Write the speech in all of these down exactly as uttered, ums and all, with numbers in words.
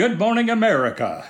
Good morning, America.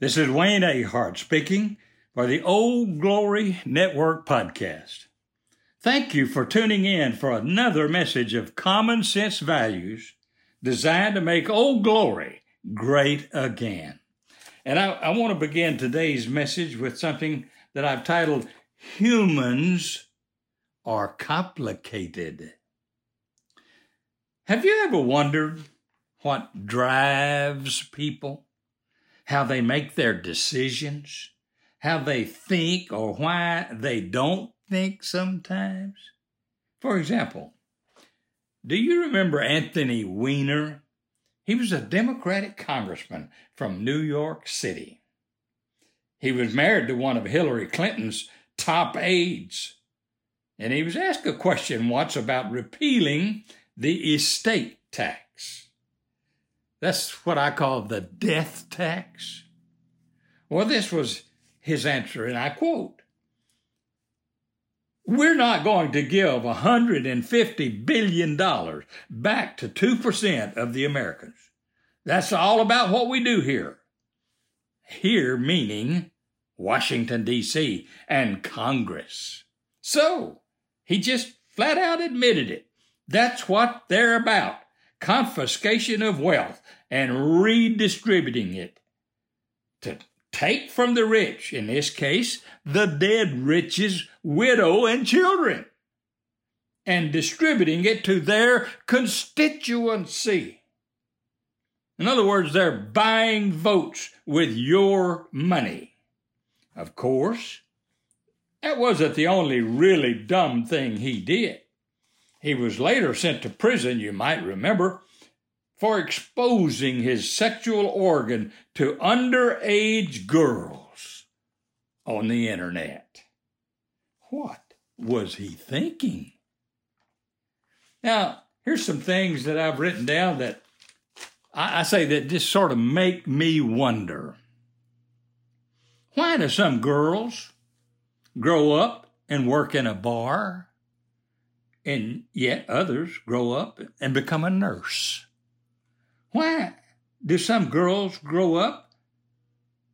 This is Wayne Ahart speaking for the Old Glory Network podcast. Thank you for tuning in for another message of common sense values designed to make Old Glory great again. And I, I want to begin today's message with something that I've titled, Humans Are Complicated. Have you ever wondered what drives people, how they make their decisions, how they think or why they don't think sometimes? For example, do you remember Anthony Weiner? He was a Democratic congressman from New York City. He was married to one of Hillary Clinton's top aides, and he was asked a question once about repealing the estate tax. That's what I call the death tax. Well, this was his answer, and I quote, "We're not going to give one hundred fifty billion dollars back to two percent of the Americans. That's all about what we do here." Here meaning Washington, D C and Congress. So he just flat out admitted it. That's what they're about. Confiscation of wealth and redistributing it to take from the rich, in this case, the dead rich's widow and children, and distributing it to their constituency. In other words, they're buying votes with your money. Of course, that wasn't the only really dumb thing he did. He was later sent to prison, you might remember, for exposing his sexual organ to underage girls on the internet. What was he thinking? Now, here's some things that I've written down that I, I say that just sort of make me wonder. Why do some girls grow up and work in a bar? And yet others grow up and become a nurse? Why do some girls grow up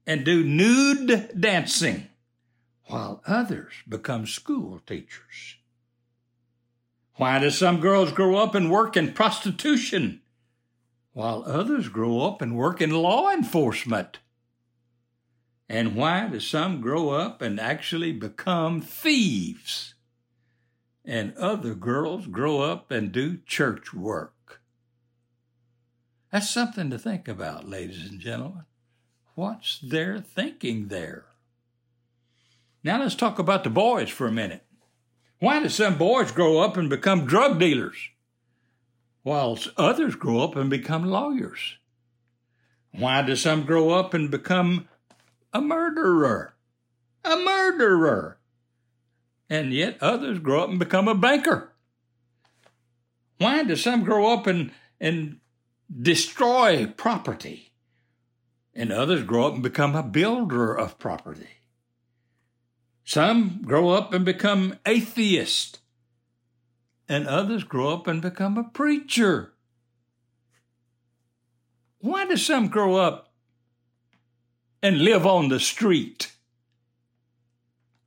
and do nude dancing while others become school teachers? Why do some girls grow up and work in prostitution while others grow up and work in law enforcement? And why do some grow up and actually become thieves? And other girls grow up and do church work? That's something to think about, ladies and gentlemen. What's their thinking there? Now let's talk about the boys for a minute. Why do some boys grow up and become drug dealers, whilst others grow up and become lawyers? Why do some grow up and become a murderer? A murderer! And yet others grow up and become a banker. Why do some grow up and, and destroy property, and others grow up and become a builder of property? Some grow up and become atheists, and others grow up and become a preacher. Why do some grow up and live on the street,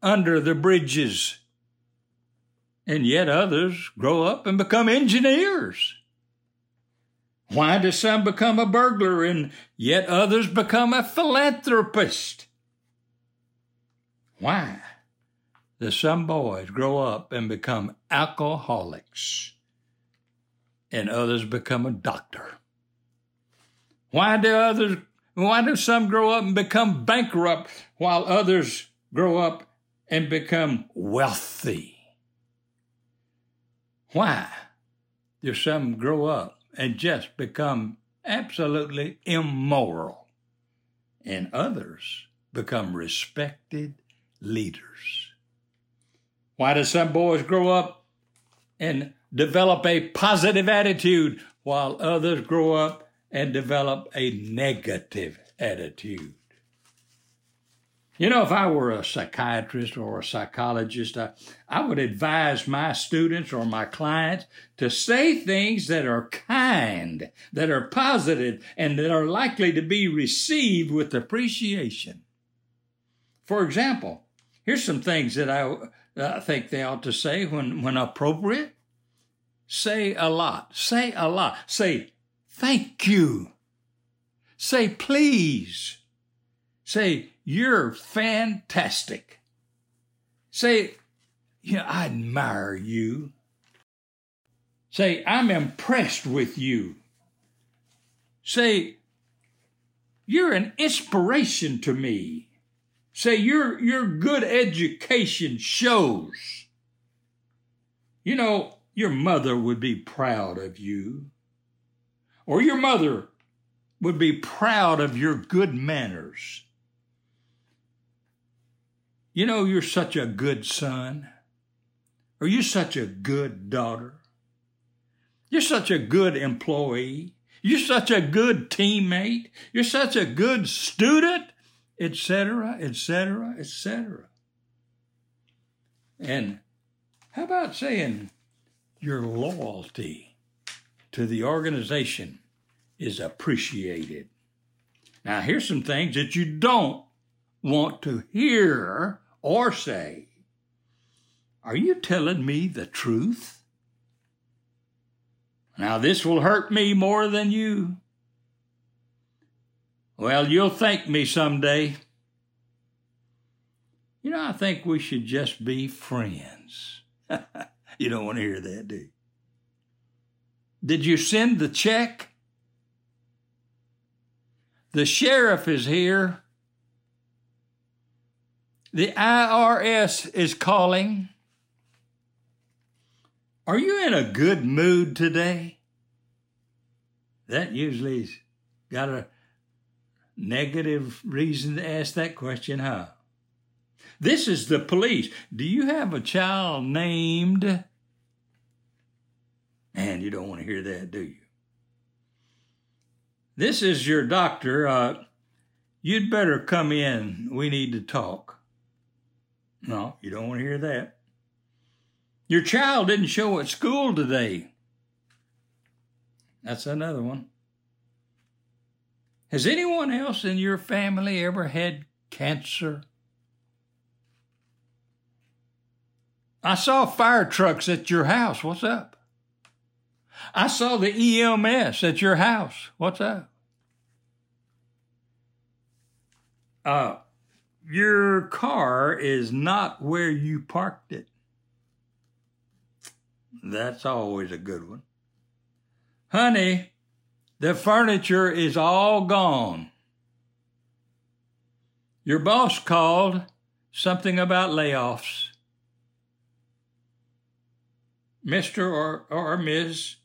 under the bridges, and yet others grow up and become engineers? Why do some become a burglar and yet others become a philanthropist? Why do some boys grow up and become alcoholics and others become a doctor? Why do others? Why do some grow up and become bankrupt while others grow up and become wealthy? Why do some grow up and just become absolutely immoral, and others become respected leaders? Why do some boys grow up and develop a positive attitude, while others grow up and develop a negative attitude? You know, if I were a psychiatrist or a psychologist, I, I would advise my students or my clients to say things that are kind, that are positive, and that are likely to be received with appreciation. For example, here's some things that I uh, think they ought to say when, when appropriate. Say a lot. Say a lot. Say thank you. Say please. Say you're fantastic. Say, you know, I admire you. Say, I'm impressed with you. Say, you're an inspiration to me. Say, your, your good education shows. You know, your mother would be proud of you. Or your mother would be proud of your good manners. You know, you're such a good son, or you're such a good daughter. You're such a good employee. You're such a good teammate. You're such a good student, et cetera, et cetera, et cetera. And how about saying your loyalty to the organization is appreciated? Now, here's some things that you don't want to hear or say. Are you telling me the truth? Now this will hurt me more than you. Well, you'll thank me someday. You know, I think we should just be friends. You don't want to hear that, do you? Did you send the check? The sheriff is here. The I R S is calling. Are you in a good mood today? That usually's got a negative reason to ask that question, huh? This is the police. Do you have a child named? Man, you don't want to hear that, do you? This is your doctor. Uh, you'd better come in. We need to talk. No, you don't want to hear that. Your child didn't show at school today. That's another one. Has anyone else in your family ever had cancer? I saw fire trucks at your house. What's up? I saw the E M S at your house. What's up? Uh, Your car is not where you parked it. That's always a good one. Honey, the furniture is all gone. Your boss called something about layoffs. Mister or, or Miz,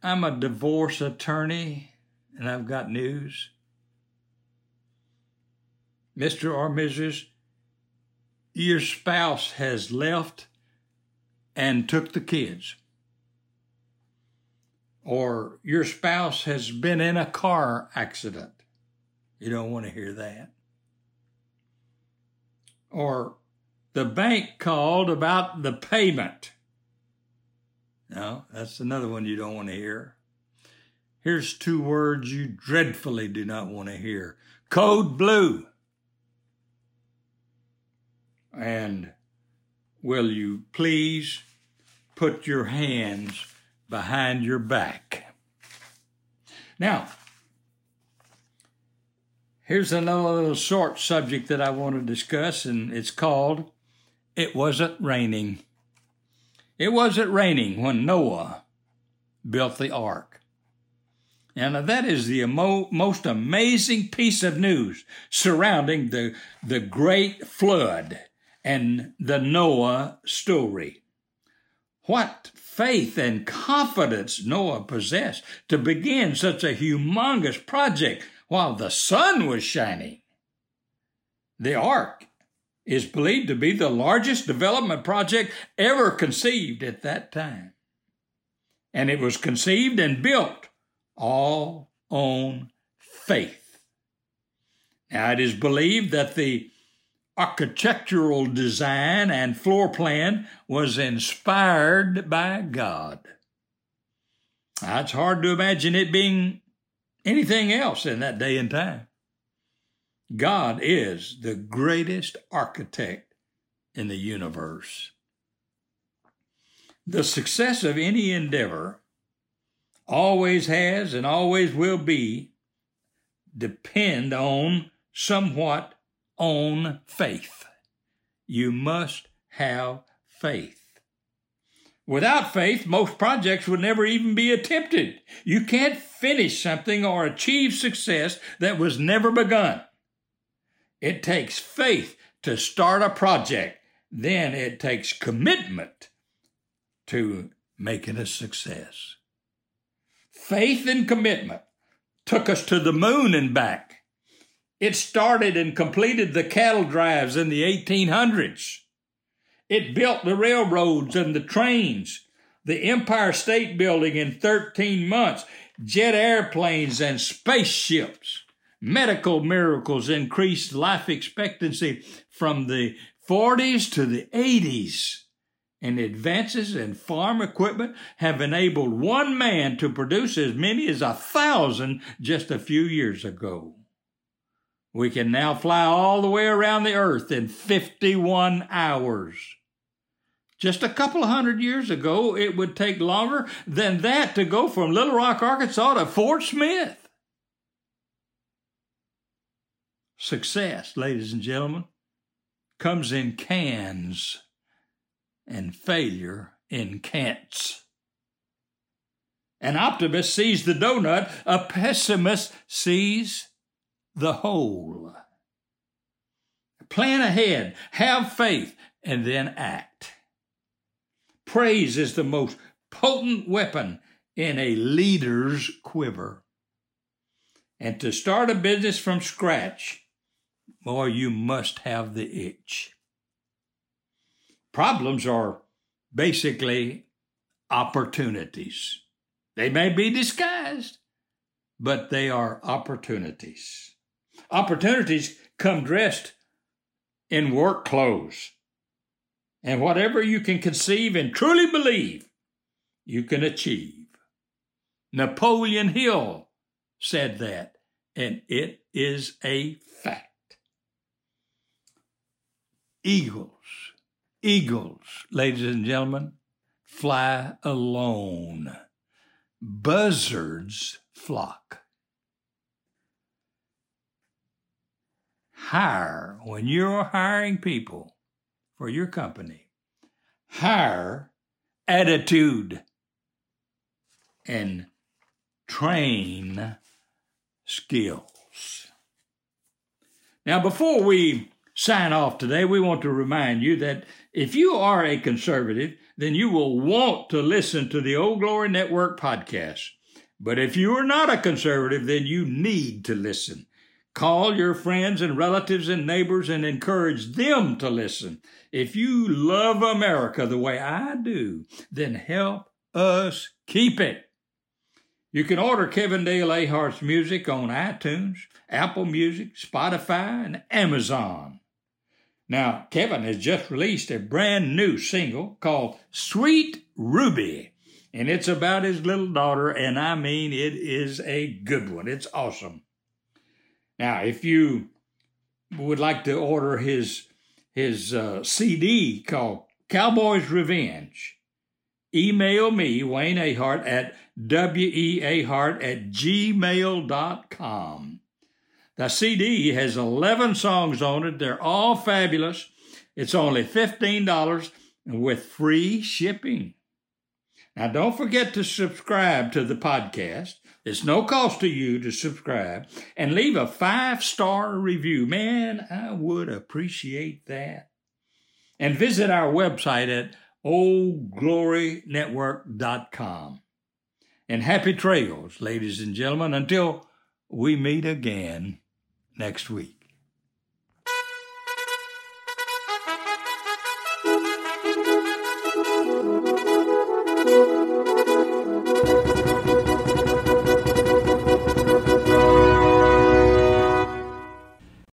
I'm a divorce attorney and I've got news. Mister or Missus, your spouse has left and took the kids. Or your spouse has been in a car accident. You don't want to hear that. Or the bank called about the payment. No, that's another one you don't want to hear. Here's two words you dreadfully do not want to hear. Code blue. And will you please put your hands behind your back? Now, here's another little short subject that I want to discuss, and it's called, It Wasn't Raining. It wasn't raining when Noah built the ark. And that is the emo- most amazing piece of news surrounding the, the great flood and the Noah story. What faith and confidence Noah possessed to begin such a humongous project while the sun was shining. The ark is believed to be the largest development project ever conceived at that time. And it was conceived and built all on faith. Now, it is believed that the architectural design and floor plan was inspired by God. Now, it's hard to imagine it being anything else in that day and time. God is the greatest architect in the universe. The success of any endeavor always has and always will be depend on somewhat on faith. You must have faith. Without faith, most projects would never even be attempted. You can't finish something or achieve success that was never begun. It takes faith to start a project. Then it takes commitment to make it a success. Faith and commitment took us to the moon and back. It started and completed the cattle drives in the eighteen hundreds. It built the railroads and the trains, the Empire State Building in thirteen months, jet airplanes and spaceships. Medical miracles increased life expectancy from the forties to the eighties. And advances in farm equipment have enabled one man to produce as many as a thousand just a few years ago. We can now fly all the way around the earth in fifty-one hours. Just a couple of hundred years ago, it would take longer than that to go from Little Rock, Arkansas to Fort Smith. Success, ladies and gentlemen, comes in cans. And failure in cants. An optimist sees the donut, a pessimist sees the whole. Plan ahead, have faith, and then act. Praise is the most potent weapon in a leader's quiver. And to start a business from scratch, boy, you must have the itch. Problems are basically opportunities. They may be disguised, but they are opportunities. Opportunities come dressed in work clothes. And whatever you can conceive and truly believe, you can achieve. Napoleon Hill said that, and it is a fact. Eagles. Eagles, ladies and gentlemen, fly alone. Buzzards flock. Hire, when you're hiring people for your company, hire attitude and train skills. Now, before we sign off today, we want to remind you that if you are a conservative, then you will want to listen to the Old Glory Network podcast. But if you are not a conservative, then you need to listen. Call your friends and relatives and neighbors and encourage them to listen. If you love America the way I do, then help us keep it. You can order Kevin Dale Ahart's music on iTunes, Apple Music, Spotify, and Amazon. Now, Kevin has just released a brand new single called Sweet Ruby, and it's about his little daughter, and I mean it is a good one. It's awesome. Now, if you would like to order his, his uh, C D called Cowboy's Revenge, email me, Wayne Ahart, at weahart at gmail dot com. The C D has eleven songs on it. They're all fabulous. It's only fifteen dollars with free shipping. Now, don't forget to subscribe to the podcast. It's no cost to you to subscribe and leave a five-star review. Man, I would appreciate that. And visit our website at old glory network dot com. And happy trails, ladies and gentlemen, until we meet again next week.